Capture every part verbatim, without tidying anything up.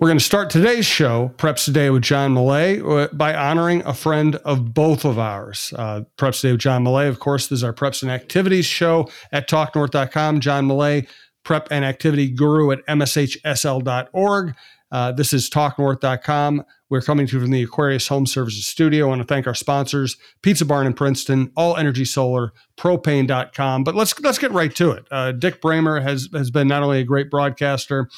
We're going to start today's show, Preps Today with John Millay, by honoring a friend of both of ours. Uh, Preps Today with John Millay, of course, this is our Preps and Activities show at talk north dot com. John Millay, Prep and Activity Guru at M S H S L dot org. Uh, this is talk north dot com. We're coming to you from the Aquarius Home Services studio. I want to thank our sponsors, Pizza Barn in Princeton, All Energy Solar, Propane dot com. But let's let's get right to it. Uh, Dick Bremer has, has been not only a great broadcaster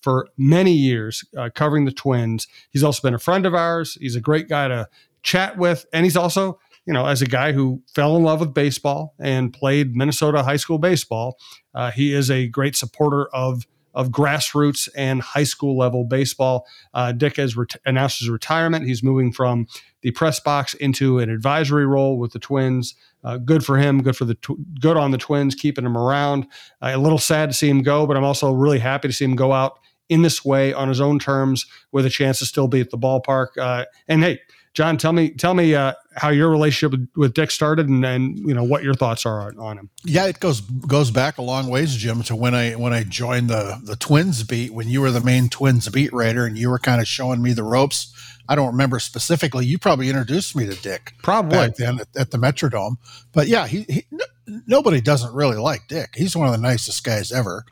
for many years, uh, covering the Twins. He's also been a friend of ours. He's a great guy to chat with. And he's also, you know, as a guy who fell in love with baseball and played Minnesota high school baseball, uh, he is a great supporter of of grassroots and high school level baseball. Uh, Dick has ret- announced his retirement. He's moving from the press box into an advisory role with the Twins. Uh, good for him. Good for the tw- good on the Twins, keeping him around. Uh, a little sad to see him go, but I'm also really happy to see him go out in this way on his own terms with a chance to still be at the ballpark. Uh, and hey, John, tell me, tell me uh, how your relationship with, with Dick started, and, and you know what your thoughts are on, on him. Yeah, it goes goes back a long ways, Jim, to when I when I joined the the Twins beat, when you were the main Twins beat writer, and you were kind of showing me the ropes. I don't remember specifically. You probably introduced me to Dick probably back then at, at the Metrodome. But yeah, he, he n- nobody doesn't really like Dick. He's one of the nicest guys ever,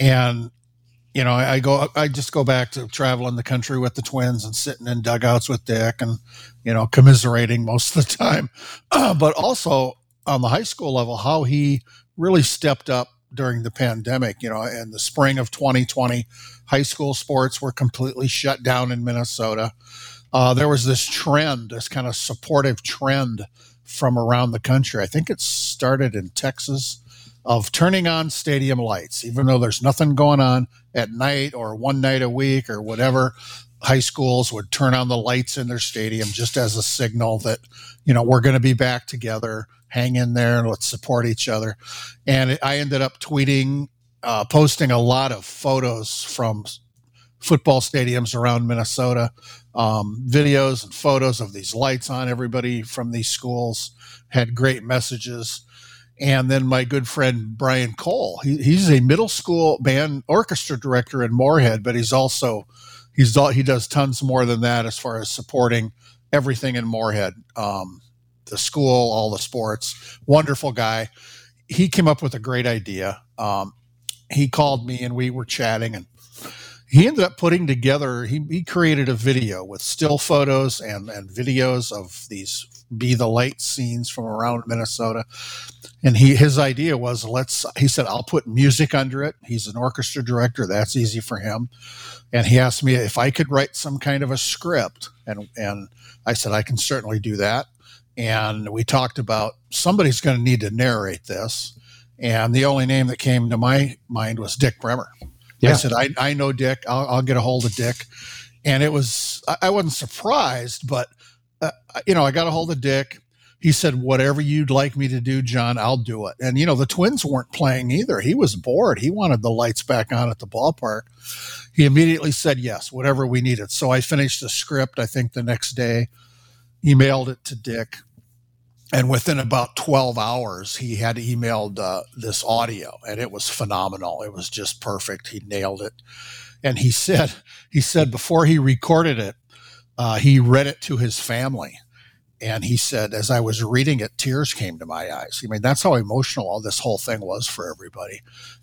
and. You know, I go, I just go back to traveling the country with the Twins and sitting in dugouts with Dick and, you know, commiserating most of the time. Uh, but also on the high school level, how he really stepped up during the pandemic. You know, in the spring of twenty twenty, high school sports were completely shut down in Minnesota. Uh, there was this trend, this kind of supportive trend from around the country. I think it started in Texas, of turning on stadium lights, even though there's nothing going on at night or one night a week or whatever. High schools would turn on the lights in their stadium just as a signal that, you know, we're going to be back together, hang in there, and let's support each other. And it, I ended up tweeting, uh, posting a lot of photos from football stadiums around Minnesota, um, videos and photos of these lights on. Everybody from these schools had great messages. And then my good friend, Brian Cole, he, he's a middle school band orchestra director in Moorhead, but he's also, he's he does tons more than that as far as supporting everything in Moorhead, um, the school, all the sports, wonderful guy. He came up with a great idea. Um, he called me and we were chatting, and he ended up putting together, he, he created a video with still photos and, and videos of these Be the Light scenes from around Minnesota. And he his idea was, let's, he said, I'll put music under it. He's an orchestra director. That's easy for him. And he asked me if I could write some kind of a script. And, and I said, I can certainly do that. And we talked about, somebody's going to need to narrate this. And the only name that came to my mind was Dick Bremer. Yeah. I said, I, I know Dick. I'll, I'll get a hold of Dick. And it was, I, I wasn't surprised, but Uh, you know, I got a hold of Dick. He said, whatever you'd like me to do, John, I'll do it. And, you know, the Twins weren't playing either. He was bored. He wanted the lights back on at the ballpark. He immediately said, yes, whatever we needed. So I finished the script, I think, the next day, emailed it to Dick. And within about twelve hours, he had emailed uh, this audio, and it was phenomenal. It was just perfect. He nailed it. And he said, he said before he recorded it, Uh, he read it to his family, and he said, as I was reading it, tears came to my eyes. I mean, that's how emotional all this whole thing was for everybody.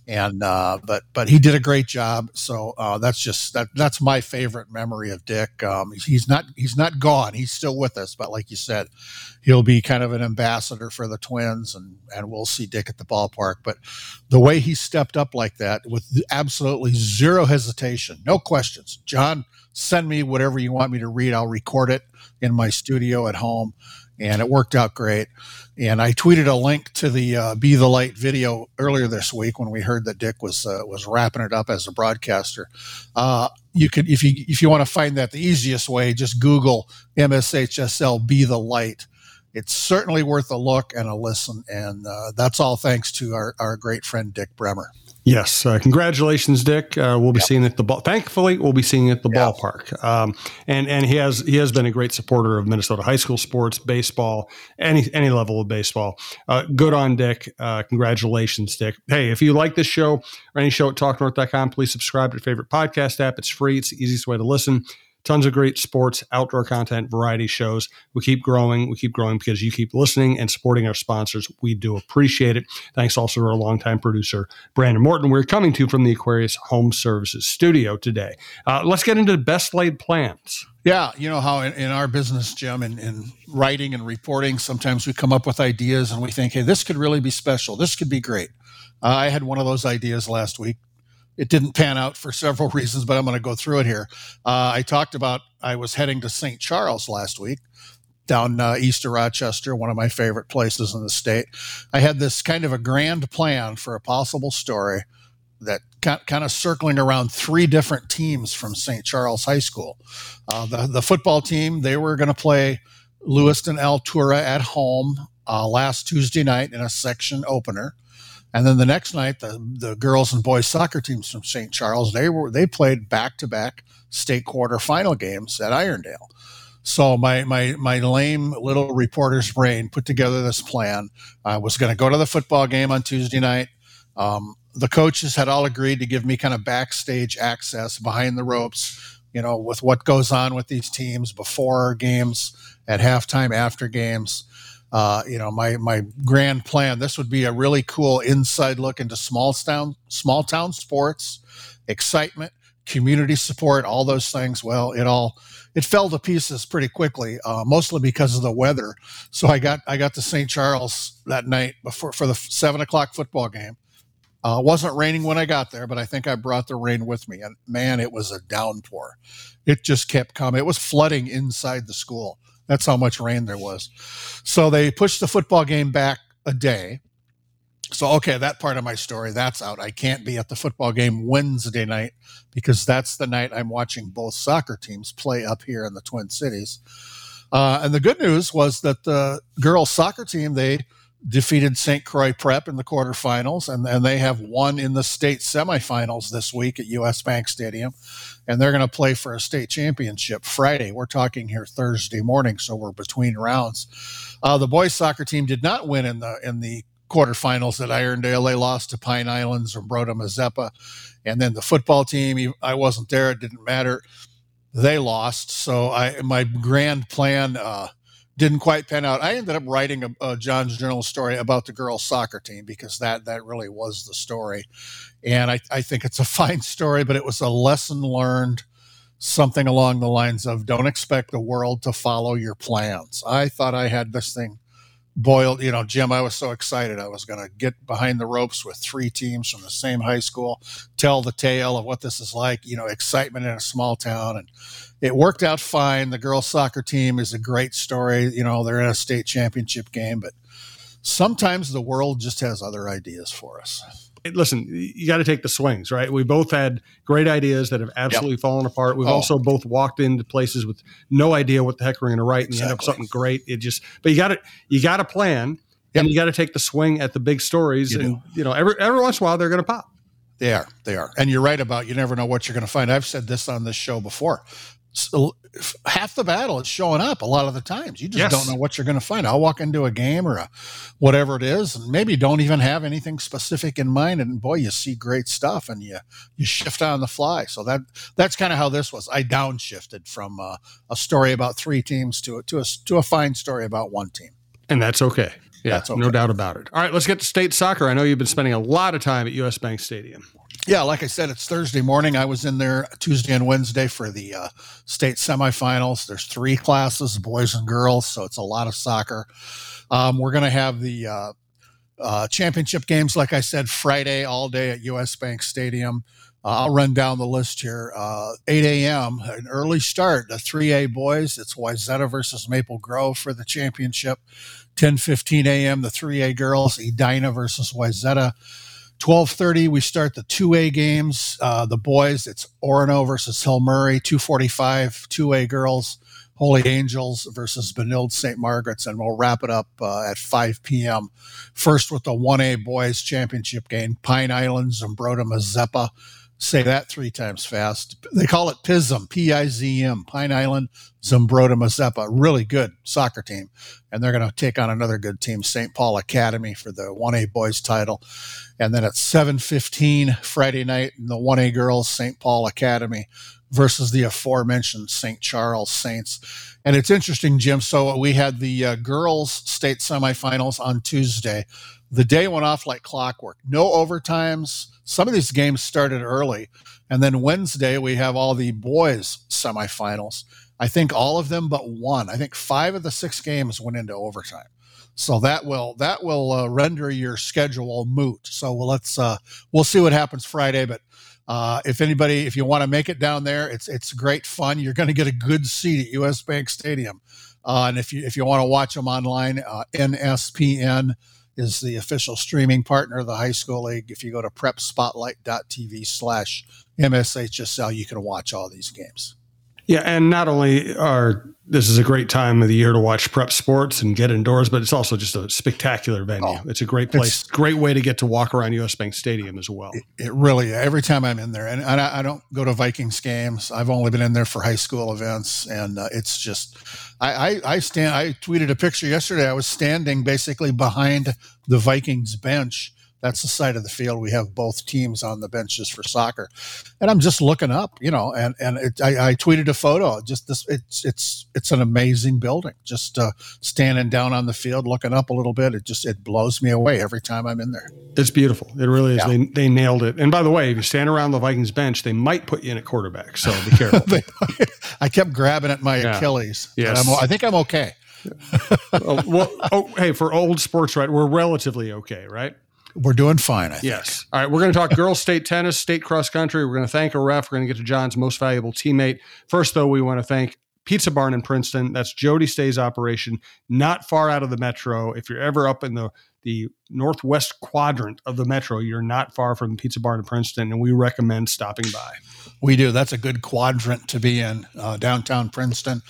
And, uh, but, but he did a great job. So, uh, that's just, that, that's my favorite memory of Dick. Um, he's not, he's not gone. He's still with us, but like you said, he'll be kind of an ambassador for the Twins, and, and we'll see Dick at the ballpark. But the way he stepped up like that with absolutely zero hesitation, no questions, John, send me whatever you want me to read. I'll record it in my studio at home. And it worked out great. And I tweeted a link to the uh, Be the Light video earlier this week when we heard that Dick was uh, was wrapping it up as a broadcaster. Uh, you could, if you if you want to find that the easiest way, just Google M S H S L Be the Light, it's certainly worth a look and a listen. And uh, that's all thanks to our, our great friend, Dick Bremer. Yes. Uh, congratulations, Dick. Uh, we'll be yep. seeing it at the ball. Thankfully, we'll be seeing it at the yep. ballpark. Um, and, and he has, he has been a great supporter of Minnesota high school sports, baseball, any, any level of baseball. Uh, good on Dick. Uh, congratulations, Dick. Hey, if you like this show or any show at talk north dot com, please subscribe to your favorite podcast app. It's free. It's the easiest way to listen. Tons of great sports, outdoor content, variety shows. We keep growing. We keep growing because you keep listening and supporting our sponsors. We do appreciate it. Thanks also to our longtime producer, Brandon Morton. We're coming to you from the Aquarius Home Services studio today. Uh, let's get into the best laid plans. Yeah, you know how in, in our business, Jim, in, in writing and reporting, sometimes we come up with ideas and we think, hey, this could really be special. This could be great. Uh, I had one of those ideas last week. It didn't pan out for several reasons, but I'm going to go through it here. Uh, I talked about I was heading to Saint Charles last week, down uh, east of Rochester, one of my favorite places in the state. I had this kind of a grand plan for a possible story that ca- kind of circling around three different teams from Saint Charles High School. Uh, the, the football team, they were going to play Lewiston Altura at home uh, last Tuesday night in a section opener. And then the next night, the, the girls and boys soccer teams from Saint Charles, they were they played back-to-back state quarterfinal games at Irondale. So my my my lame little reporter's brain put together this plan. I was going to go to the football game on Tuesday night. Um, the coaches had all agreed to give me kind of backstage access behind the ropes, you know, with what goes on with these teams before games, at halftime, after games. Uh, you know, my, my grand plan, this would be a really cool inside look into small town, small town sports, excitement, community support, all those things. Well, it all, it fell to pieces pretty quickly, uh, mostly because of the weather. So I got, I got to Saint Charles that night before for the seven o'clock football game. Uh, it wasn't raining when I got there, but I think I brought the rain with me, and man, it was a downpour. It just kept coming. It was flooding inside the school. That's how much rain there was. So they pushed the football game back a day. So, okay, that part of my story, that's out. I can't be at the football game Wednesday night because that's the night I'm watching both soccer teams play up here in the Twin Cities. Uh, and the good news was that the girls' soccer team, they defeated Saint Croix Prep in the quarterfinals, and, and they have won in the state semifinals this week at U S Bank Stadium, and they're going to play for a state championship Friday. We're talking here Thursday morning, so we're between rounds. Uh, the boys' soccer team did not win in the in the quarterfinals at Irondale. They lost to Pine Island Zumbrota-Mazeppa, and then the football team, I wasn't there, it didn't matter. They lost, so I my grand plan uh, didn't quite pan out. I ended up writing a, a John's Journal story about the girls' soccer team because that that really was the story. And I, I think it's a fine story, but it was a lesson learned, something along the lines of don't expect the world to follow your plans. I thought I had this thing boiled. You know, Jim, I was so excited. I was going to get behind the ropes with three teams from the same high school, tell the tale of what this is like, you know, excitement in a small town. And it worked out fine. The girls' soccer team is a great story. You know, they're in a state championship game, but sometimes the world just has other ideas for us. Listen, you got to take the swings, right? We both had great ideas that have absolutely yep. fallen apart. We've oh. also both walked into places with no idea what the heck we're going to write, and exactly. you end up something great. It just, but you got to, you got to plan, yep. and you got to take the swing at the big stories. You and do. you know, every every once in a while they're going to pop. They are, they are, and you're right about you never know what you're going to find. I've said this on this show before. So half the battle is showing up a lot of the times. You just yes. don't know what you're going to find. I'll walk into a game or a whatever it is and maybe don't even have anything specific in mind. And boy, you see great stuff and you, you shift on the fly. So that that's kind of how this was. I downshifted from uh, a story about three teams to a, to, a, to a fine story about one team. And that's okay. Yeah, that's okay. No doubt about it. All right, let's get to state soccer. I know you've been spending a lot of time at U S Bank Stadium. Yeah, like I said, it's Thursday morning. I was in there Tuesday and Wednesday for the uh, state semifinals. There's three classes, boys and girls, so it's a lot of soccer. Um, we're going to have the uh, uh, championship games, like I said, Friday all day at U S Bank Stadium. Uh, I'll run down the list here. Uh, eight a.m., an early start, the three A boys. It's Wayzata versus Maple Grove for the championship. ten fifteen a.m., the three A girls, Edina versus Wayzata. twelve thirty, we start the two A games. Uh, the boys, it's Orono versus Hill-Murray. two forty-five, two A girls, Holy Angels versus Benilde Saint Margaret's, and we'll wrap it up uh, at five p.m. First with the one A Boys Championship game, Pine Island Zumbrota-Mazeppa. Say that three times fast. They call it PISM, P I Z M, Pine Island Zumbrota-Mazeppa. Really good soccer team. And they're going to take on another good team, Saint Paul Academy, for the one A boys title. And then at seven fifteen Friday night, in the one A girls, Saint Paul Academy versus the aforementioned Saint Charles Saints. And it's interesting, Jim. So we had the uh, girls' state semifinals on Tuesday. The day went off like clockwork. No overtimes. Some of these games started early. And then Wednesday, we have all the boys' semifinals. I think all of them but one. I think five of the six games went into overtime. So that will that will uh, render your schedule moot. So well, let's uh, we'll see what happens Friday. But uh, if anybody, if you want to make it down there, it's it's great fun. You're going to get a good seat at U S. Bank Stadium. Uh, and if you if you want to watch them online, uh, N S P N is the official streaming partner of the high school league. If you go to PrepSpotlight.tv slash M S H S L, you can watch all these games. Yeah, and not only are this is a great time of the year to watch prep sports and get indoors, but it's also just a spectacular venue. Oh, it's a great place, great way to get to walk around U S. Bank Stadium as well. It, it really, every time I'm in there, and, and I, I don't go to Vikings games. I've only been in there for high school events, and uh, it's just, I, I, I stand. I tweeted a picture yesterday. I was standing basically behind the Vikings bench. That's the side of the field. We have both teams on the benches for soccer. And I'm just looking up, you know, and, and it, I, I tweeted a photo. Just this, it's it's it's an amazing building. Just uh, standing down on the field, looking up a little bit. It just, it blows me away every time I'm in there. It's beautiful. It really is. Yeah. They, they nailed it. And by the way, if you stand around the Vikings bench, they might put you in at quarterback. So be careful. they, I kept grabbing at my yeah. Achilles. Yes. I'm, I think I'm okay. oh, well, oh, hey, for old sports, right? We're relatively okay, right? We're doing fine, I think. Yes. All right, we're going to talk girls' state tennis, state cross country. We're going to thank a ref. We're going to get to John's most valuable teammate. First, though, we want to thank Pizza Barn in Princeton. That's Jody Stay's operation, not far out of the metro. If you're ever up in the the northwest quadrant of the metro, you're not far from Pizza Barn in Princeton, and we recommend stopping by. We do. That's a good quadrant to be in, uh, downtown Princeton.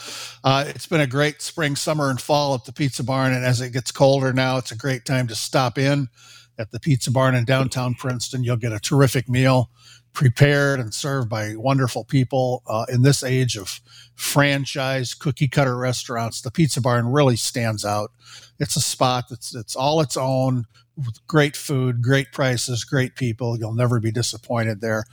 Uh, it's been a great spring, summer, and fall at the Pizza Barn, and as it gets colder now, it's a great time to stop in at the Pizza Barn in downtown Princeton. You'll get a terrific meal prepared and served by wonderful people. Uh, in this age of franchise cookie cutter restaurants, the Pizza Barn really stands out. It's a spot that's it's all its own, with great food, great prices, great people. You'll never be disappointed there.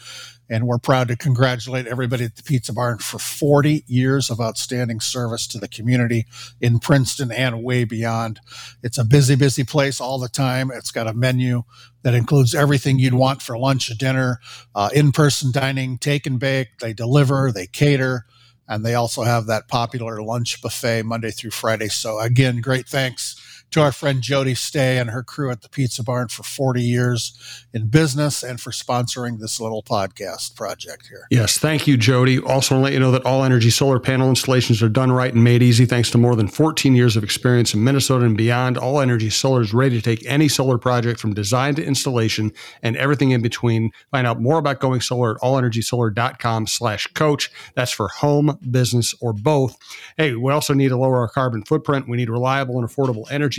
And we're proud to congratulate everybody at the Pizza Barn for forty years of outstanding service to the community in Princeton and way beyond. It's a busy, busy place all the time. It's got a menu that includes everything you'd want for lunch or dinner, uh, in-person dining, take and bake. They deliver, they cater, and they also have that popular lunch buffet Monday through Friday. So again, great thanks to our friend Jody Stay and her crew at the Pizza Barn for forty years in business and for sponsoring this little podcast project here. Yes, thank you, Jody. Also want to let you know that All Energy Solar panel installations are done right and made easy thanks to more than fourteen years of experience in Minnesota and beyond. All Energy Solar is ready to take any solar project from design to installation and everything in between. Find out more about going solar at all energy solar dot com slash coach. That's for home, business, or both. Hey, we also need to lower our carbon footprint. We need reliable and affordable energy.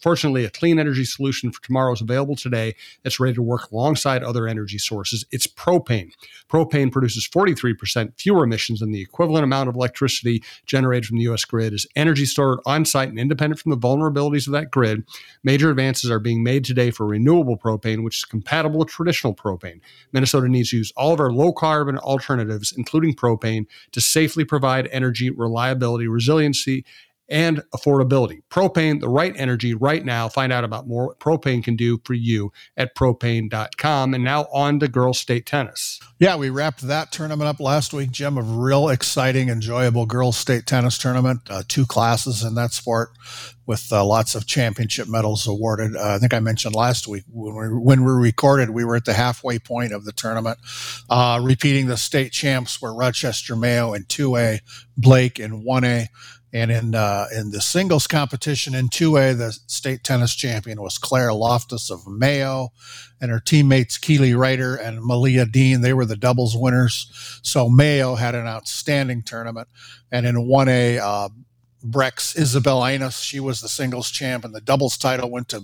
Fortunately, a clean energy solution for tomorrow is available today that's ready to work alongside other energy sources. It's propane. Propane produces forty-three percent fewer emissions than the equivalent amount of electricity generated from the U S grid. Is energy stored on-site and independent from the vulnerabilities of that grid. Major advances are being made today for renewable propane, which is compatible with traditional propane. Minnesota needs to use all of our low-carbon alternatives, including propane, to safely provide energy, reliability, resiliency, and affordability. Propane, the right energy right now. Find out about more what propane can do for you at propane dot com. And now on to girls' state tennis. Yeah, we wrapped that tournament up last week, Jim. A real exciting, enjoyable girls' state tennis tournament. Uh, two classes in that sport with uh, lots of championship medals awarded. Uh, I think I mentioned last week when we, when we recorded, we were at the halfway point of the tournament, uh, repeating the state champs were Rochester Mayo in two A, Blake in one A, And in uh, in the singles competition in two A, the state tennis champion was Claire Loftus of Mayo, and her teammates Keeley Ryder and Malia Dean. They were the doubles winners. So Mayo had an outstanding tournament. And in one A, uh, Brex Isabelinus, she was the singles champ, and the doubles title went to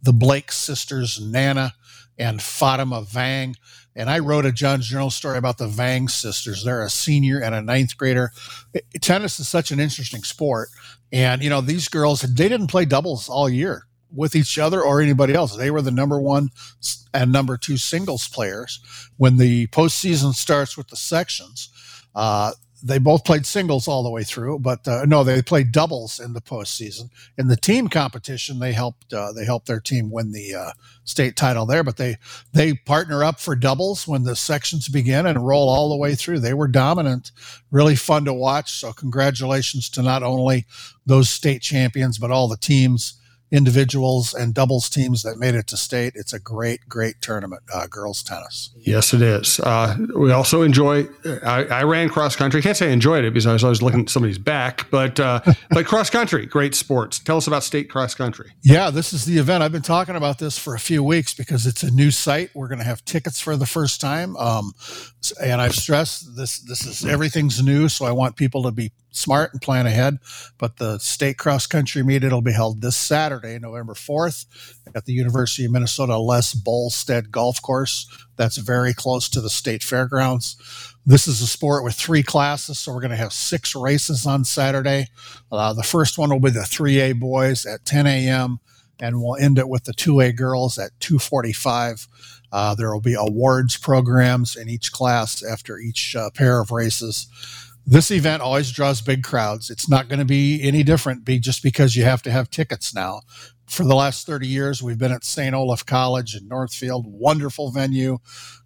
the Blake sisters, Nana and Fatima Vang. And I wrote a John's Journal story about the Vang sisters. They're a senior and a ninth grader. It, tennis is such an interesting sport. And, you know, these girls, they didn't play doubles all year with each other or anybody else. They were the number one and number two singles players. When the postseason starts with the sections, uh, they both played singles all the way through, but uh, no, they played doubles in the postseason. In the team competition, they helped uh, they helped their team win the uh, state title there. But they they partner up for doubles when the sections begin and roll all the way through. They were dominant, really fun to watch. So congratulations to not only those state champions, but all the teams, individuals, and doubles teams that made it to state. It's a great, great tournament, uh, girls tennis. Yes, it is. Uh, we also enjoy, I, I ran cross country. Can't say I enjoyed it because I was always looking at somebody's back, but, uh, but cross country, great sports. Tell us about state cross country. Yeah, this is the event. I've been talking about this for a few weeks because it's a new site. We're going to have tickets for the first time. Um, and I've stressed this, this is, everything's new. So I want people to be smart and plan ahead. But the state cross country meet, it'll be held this Saturday, November fourth, at the University of Minnesota Les Bolstead Golf Course. That's very close to the state fairgrounds. This is a sport with three classes, so we're going to have six races on Saturday. Uh, the first one will be the three A boys at ten a.m., and we'll end it with the two A girls at two forty-five. Uh, there will be awards programs in each class after each uh, pair of races. This event always draws big crowds. It's not going to be any different be just because you have to have tickets now. For the last thirty years, we've been at Saint Olaf College in Northfield, wonderful venue,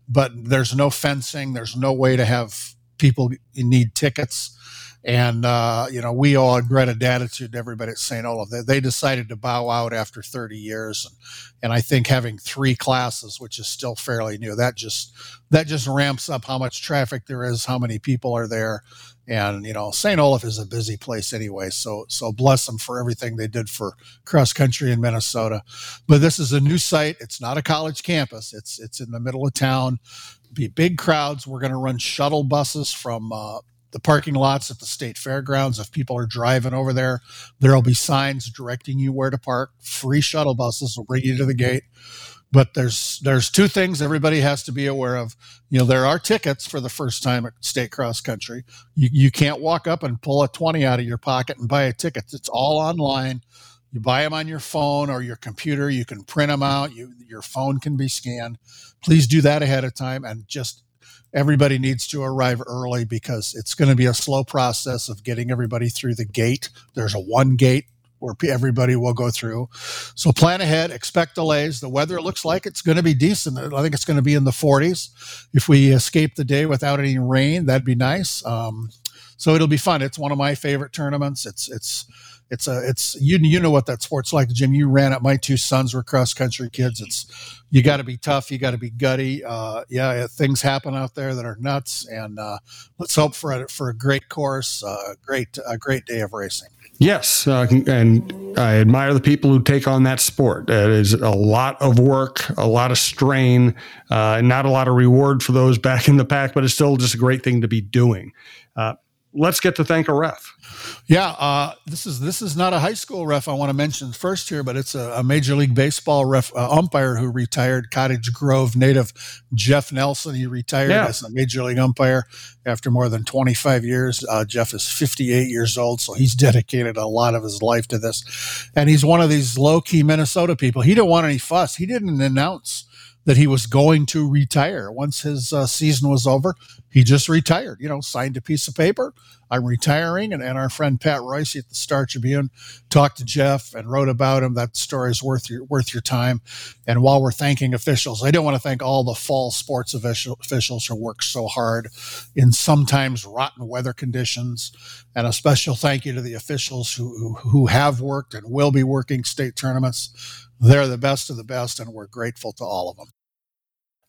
but there's no fencing. There's no way to have people need tickets. And, uh, you know, we owe a great gratitude to everybody at Saint Olaf. They, they decided to bow out after thirty years. And, and I think having three classes, which is still fairly new, that just that just ramps up how much traffic there is, how many people are there. And, you know, Saint Olaf is a busy place anyway. So so bless them for everything they did for cross country in Minnesota. But this is a new site. It's not a college campus. It's, it's in the middle of town. Be big crowds. We're going to run shuttle buses from uh, – the parking lots at the state fairgrounds. If people are driving over there, there'll be signs directing you where to park. Free shuttle buses will bring you to the gate. But there's there's two things everybody has to be aware of. You know, there are tickets for the first time at state cross country. You you can't walk up and pull a twenty out of your pocket and buy a ticket. It's all online. You buy them on your phone or your computer. You can print them out. You, your phone can be scanned. Please do that ahead of time, and just everybody needs to arrive early because it's going to be a slow process of getting everybody through the gate. There's a one gate where everybody will go through. So plan ahead, expect delays. The weather looks like it's going to be decent. I think it's going to be in the forties. If we escape the day without any rain, that'd be nice. Um, so it'll be fun. It's one of my favorite tournaments. It's, it's, It's a, it's, you, you know what that sport's like, Jim. You ran it. My two sons were cross country kids. It's, you got to be tough. You got to be gutty. Uh, yeah, things happen out there that are nuts. And uh, let's hope for a, for a great course, uh, great, a great day of racing. Yes, uh, and I admire the people who take on that sport. It is a lot of work, a lot of strain, uh, not a lot of reward for those back in the pack, but it's still just a great thing to be doing. Uh, Let's get to thank a ref. Yeah, uh, this is this is not a high school ref I want to mention first here, but it's a, a Major League Baseball ref uh, umpire who retired, Cottage Grove native Jeff Nelson. He retired yeah. as a Major League umpire after more than twenty-five years. Uh, Jeff is fifty-eight years old, so he's dedicated a lot of his life to this. And he's one of these low-key Minnesota people. He didn't want any fuss. He didn't announce that he was going to retire. Once his uh, season was over, he just retired, you know, signed a piece of paper. I'm retiring. And, and our friend Pat Royce at the Star Tribune talked to Jeff and wrote about him. That story is worth your, worth your time. And while we're thanking officials, I do want to thank all the fall sports official, officials who work so hard in sometimes rotten weather conditions. And a special thank you to the officials who who, who have worked and will be working state tournaments. They're the best of the best, and we're grateful to all of them.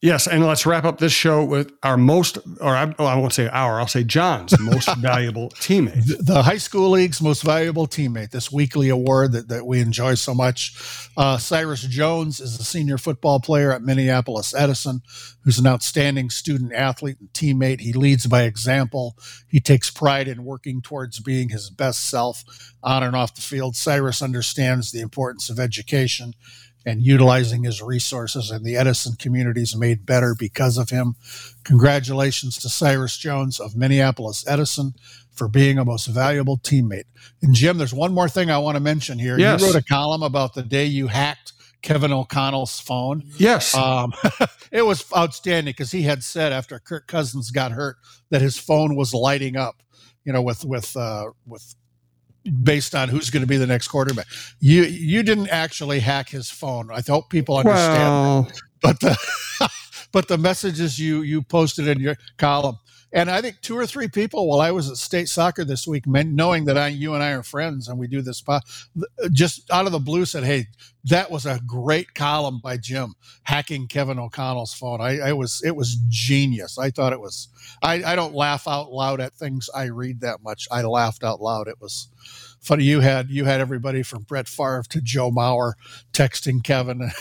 Yes, and let's wrap up this show with our most, or I, oh, I won't say our, I'll say John's most valuable teammate. The High School League's most valuable teammate, this weekly award that, that we enjoy so much. Uh, Cyrus Jones is a senior football player at Minneapolis Edison, who's an outstanding student athlete and teammate. He leads by example. He takes pride in working towards being his best self on and off the field. Cyrus understands the importance of education and utilizing his resources, and the Edison community is made better because of him. Congratulations to Cyrus Jones of Minneapolis Edison for being a most valuable teammate. And Jim, there's one more thing I want to mention here. Yes. You wrote a column about the day you hacked Kevin O'Connell's phone. Yes. Um, it was outstanding because he had said after Kirk Cousins got hurt that his phone was lighting up, you know, with, with, uh, with, based on who's going to be the next quarterback. You you didn't actually hack his phone. I hope people understand well. that. But the but the messages you you posted in your column, and I think two or three people while I was at state soccer this week, knowing that I you and I are friends and we do this, just out of the blue said, "Hey, that was a great column by Jim hacking Kevin O'Connell's phone. I, I was it was genius. I thought it was. I, I don't laugh out loud at things I read that much. I laughed out loud. It was funny. You had you had everybody from Brett Favre to Joe Mauer texting Kevin,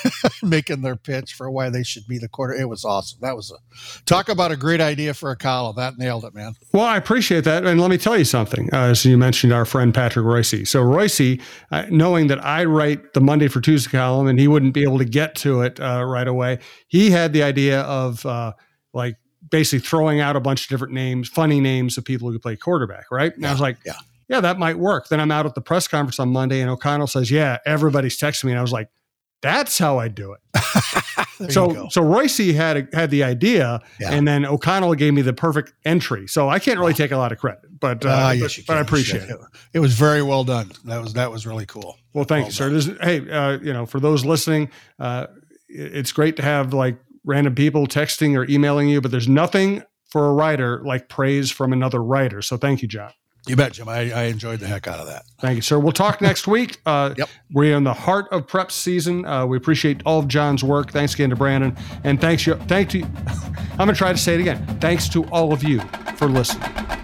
making their pitch for why they should be the quarterback. It was awesome. That was a talk about a great idea for a column. That nailed it, man. Well, I appreciate that, and let me tell you something. Uh, so you mentioned our friend Patrick Royce. So Royce, uh, knowing that I write the Monday for Tuesday column and he wouldn't be able to get to it uh, right away, he had the idea of uh, like basically throwing out a bunch of different names, funny names of people who could play quarterback, right? And yeah, I was like, yeah. yeah, that might work. Then I'm out at the press conference on Monday and O'Connell says, yeah, everybody's texting me. And I was like, that's how I do it. so so Royce had had the idea, yeah. and then O'Connell gave me the perfect entry. So I can't really take a lot of credit, but uh, uh, yes, but, but I appreciate it. it. It was very well done. That was that was really cool. Well, thank well you, done. sir. There's, hey, uh, you know, for those listening, uh, it's great to have like random people texting or emailing you, but there's nothing for a writer like praise from another writer. So thank you, John. You bet, Jim. I, I enjoyed the heck out of that. Thank you, sir. We'll talk next week. Uh, yep. We're in the heart of prep season. Uh, we appreciate all of John's work. Thanks again to Brandon. And thanks you. Thank you. I'm going to try to say it again. Thanks to all of you for listening.